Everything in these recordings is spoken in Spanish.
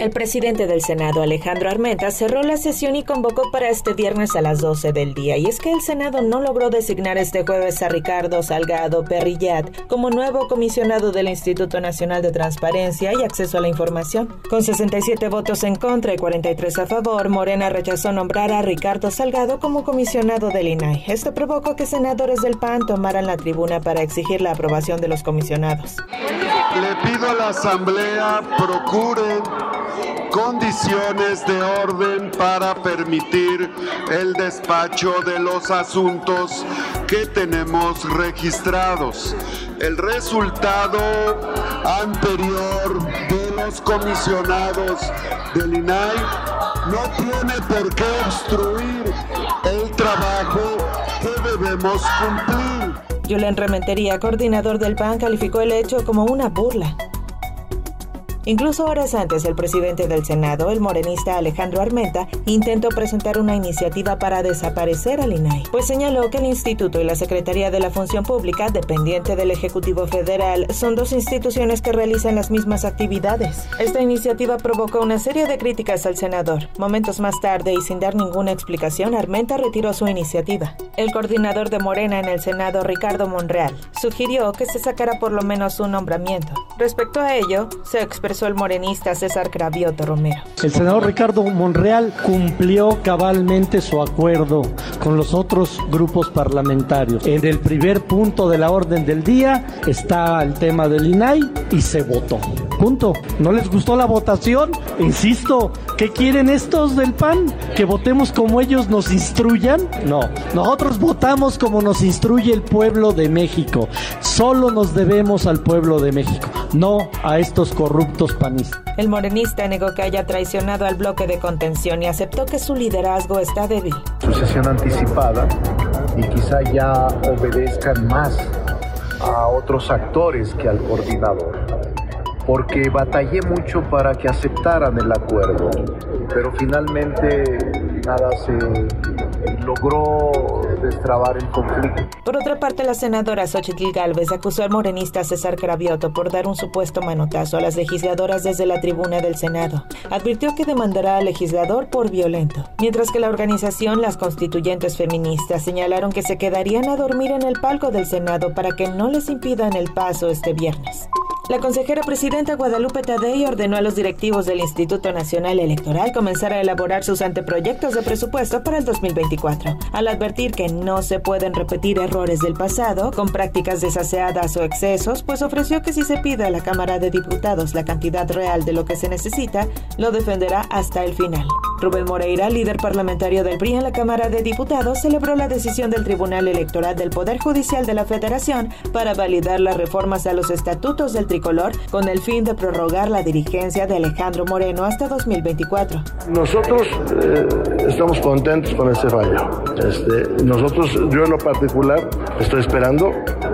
El presidente del Senado, Alejandro Armenta, cerró la sesión y convocó para este viernes a las 12 del día. Y es que el Senado no logró designar este jueves a Ricardo Salgado Perrillat como nuevo comisionado del Instituto Nacional de Transparencia y Acceso a la Información. Con 67 votos en contra y 43 a favor, Morena rechazó nombrar a Ricardo Salgado como comisionado del INAI. Esto provocó que senadores del PAN tomaran la tribuna para exigir la aprobación de los comisionados. Le pido a la Asamblea procuren condiciones de orden para permitir el despacho de los asuntos que tenemos registrados. El resultado anterior de los comisionados del INAI no tiene por qué obstruir el trabajo que debemos cumplir. Julen Rementería, coordinador del PAN, calificó el hecho como una burla. Incluso horas antes, el presidente del Senado, el morenista Alejandro Armenta, intentó presentar una iniciativa para desaparecer al INAI, pues señaló que el Instituto y la Secretaría de la Función Pública, dependiente del Ejecutivo Federal, son dos instituciones que realizan las mismas actividades. Esta iniciativa provocó una serie de críticas al senador. Momentos más tarde, y sin dar ninguna explicación, Armenta retiró su iniciativa. El coordinador de Morena en el Senado, Ricardo Monreal, sugirió que se sacara por lo menos un nombramiento. Respecto a ello, se expresó el morenista César Cravioto Romero. El senador Ricardo Monreal cumplió cabalmente su acuerdo con los otros grupos parlamentarios. En el primer punto de la orden del día está el tema del INAI y se votó. Punto. ¿No les gustó la votación? Insisto, ¿qué quieren estos del PAN? ¿Que votemos como ellos nos instruyan? No. Nosotros votamos como nos instruye el pueblo de México. Solo nos debemos al pueblo de México, no a estos corruptos panistas. El morenista negó que haya traicionado al bloque de contención y aceptó que su liderazgo está débil. Sucesión anticipada y quizá ya obedezcan más a otros actores que al coordinador, porque batallé mucho para que aceptaran el acuerdo, pero finalmente nada se logró destrabar el conflicto. Por otra parte, la senadora Xóchitl Gálvez acusó al morenista César Cravioto por dar un supuesto manotazo a las legisladoras desde la tribuna del Senado. Advirtió que demandará al legislador por violento. Mientras que la organización Las Constituyentes Feministas señalaron que se quedarían a dormir en el palco del Senado para que no les impidan el paso este viernes. La consejera presidenta Guadalupe Taddei ordenó a los directivos del Instituto Nacional Electoral comenzar a elaborar sus anteproyectos de presupuesto para el 2024, al advertir que no se pueden repetir errores del pasado con prácticas desaseadas o excesos, pues ofreció que si se pide a la Cámara de Diputados la cantidad real de lo que se necesita, lo defenderá hasta el final. Rubén Moreira, líder parlamentario del PRI en la Cámara de Diputados, celebró la decisión del Tribunal Electoral del Poder Judicial de la Federación para validar las reformas a los estatutos del tricolor con el fin de prorrogar la dirigencia de Alejandro Moreno hasta 2024. Nosotros estamos contentos con este fallo. Yo en lo particular estoy esperando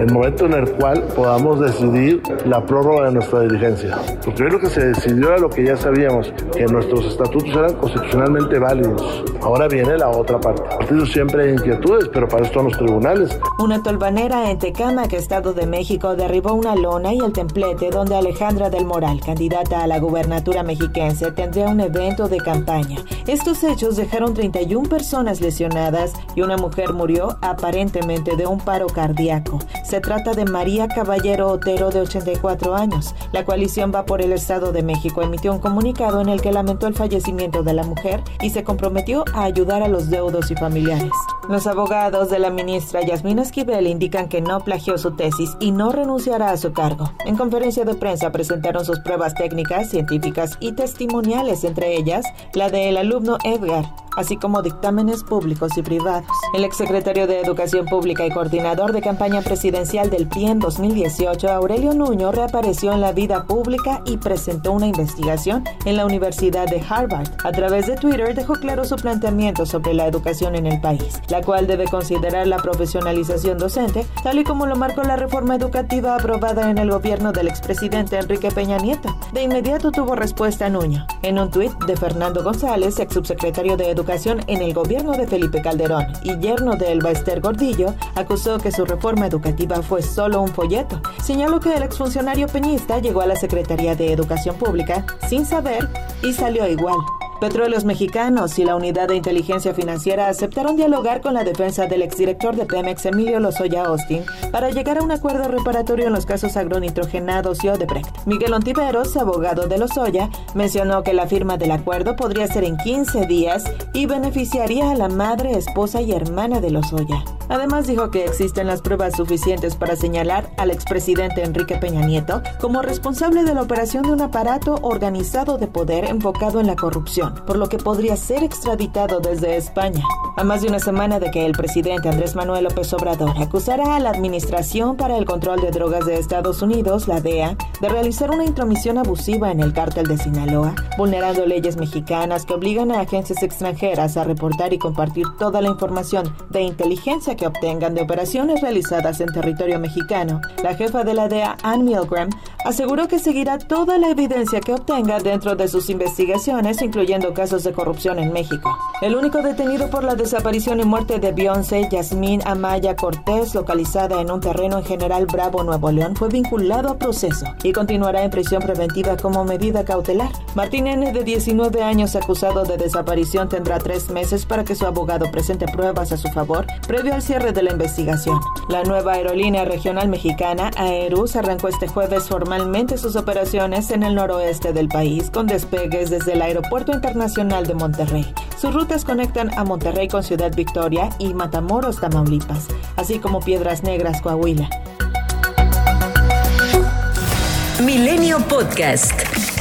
el momento en el cual podamos decidir la prórroga de nuestra dirigencia. Porque lo que se decidió era lo que ya sabíamos, que nuestros estatutos eran constitucionalmente válidos. Ahora viene la otra parte. Partidos siempre hay inquietudes, pero para esto en los tribunales. Una tolvanera en Tecámac, Estado de México, derribó una lona y el templete donde Alejandra del Moral, candidata a la gubernatura mexiquense, tendría un evento de campaña. Estos hechos dejaron 31 personas lesionadas y una mujer murió aparentemente de un paro cardíaco. Se trata de María Caballero Otero, de 84 años. La coalición Va por el Estado de México emitió un comunicado en el que lamentó el fallecimiento de la mujer y se comprometió a ayudar a los deudos y familiares. Los abogados de la ministra Yasmín Esquivel indican que no plagió su tesis y no renunciará a su cargo. En conferencia de prensa presentaron sus pruebas técnicas, científicas y testimoniales, entre ellas la del alumno Edgar, así como dictámenes públicos y privados. El exsecretario de Educación Pública y coordinador de campaña presidencial del PRI en 2018, Aurelio Nuño, reapareció en la vida pública y presentó una investigación en la Universidad de Harvard. A través de Twitter dejó claro su planteamiento sobre la educación en el país, la cual debe considerar la profesionalización docente, tal y como lo marcó la reforma educativa aprobada en el gobierno del expresidente Enrique Peña Nieto. De inmediato tuvo respuesta a Nuño. En un tuit de Fernando González, exsubsecretario de Educación educación en el gobierno de Felipe Calderón y yerno de Elba Esther Gordillo, acusó que su reforma educativa fue solo un folleto. Señaló que el exfuncionario peñista llegó a la Secretaría de Educación Pública sin saber y salió igual. Petróleos Mexicanos y la Unidad de Inteligencia Financiera aceptaron dialogar con la defensa del exdirector de Pemex, Emilio Lozoya Austin, para llegar a un acuerdo reparatorio en los casos agronitrogenados y Odebrecht. Miguel Ontiveros, abogado de Lozoya, mencionó que la firma del acuerdo podría ser en 15 días y beneficiaría a la madre, esposa y hermana de Lozoya. Además, dijo que existen las pruebas suficientes para señalar al expresidente Enrique Peña Nieto como responsable de la operación de un aparato organizado de poder enfocado en la corrupción, por lo que podría ser extraditado desde España. A más de una semana de que el presidente Andrés Manuel López Obrador acusara a la Administración para el Control de Drogas de Estados Unidos, la DEA, de realizar una intromisión abusiva en el cártel de Sinaloa, vulnerando leyes mexicanas que obligan a agencias extranjeras a reportar y compartir toda la información de inteligencia que obtengan de operaciones realizadas en territorio mexicano, la jefa de la DEA, Ann Milgram, aseguró que seguirá toda la evidencia que obtenga dentro de sus investigaciones, incluyendo casos de corrupción en México. El único detenido por la desaparición y muerte de Beyoncé, Yasmín Amaya Cortés, localizada en un terreno en General Bravo, Nuevo León, fue vinculado a proceso y continuará en prisión preventiva como medida cautelar. Martín N., de 19 años, acusado de desaparición, tendrá 3 meses para que su abogado presente pruebas a su favor previo al cierre de la investigación. La nueva aerolínea regional mexicana, Aerus, arrancó este jueves formalmente sus operaciones en el noroeste del país con despegues desde el aeropuerto internacional de Monterrey. Sus rutas conectan a Monterrey con Ciudad Victoria y Matamoros, Tamaulipas, así como Piedras Negras, Coahuila. Milenio Podcast.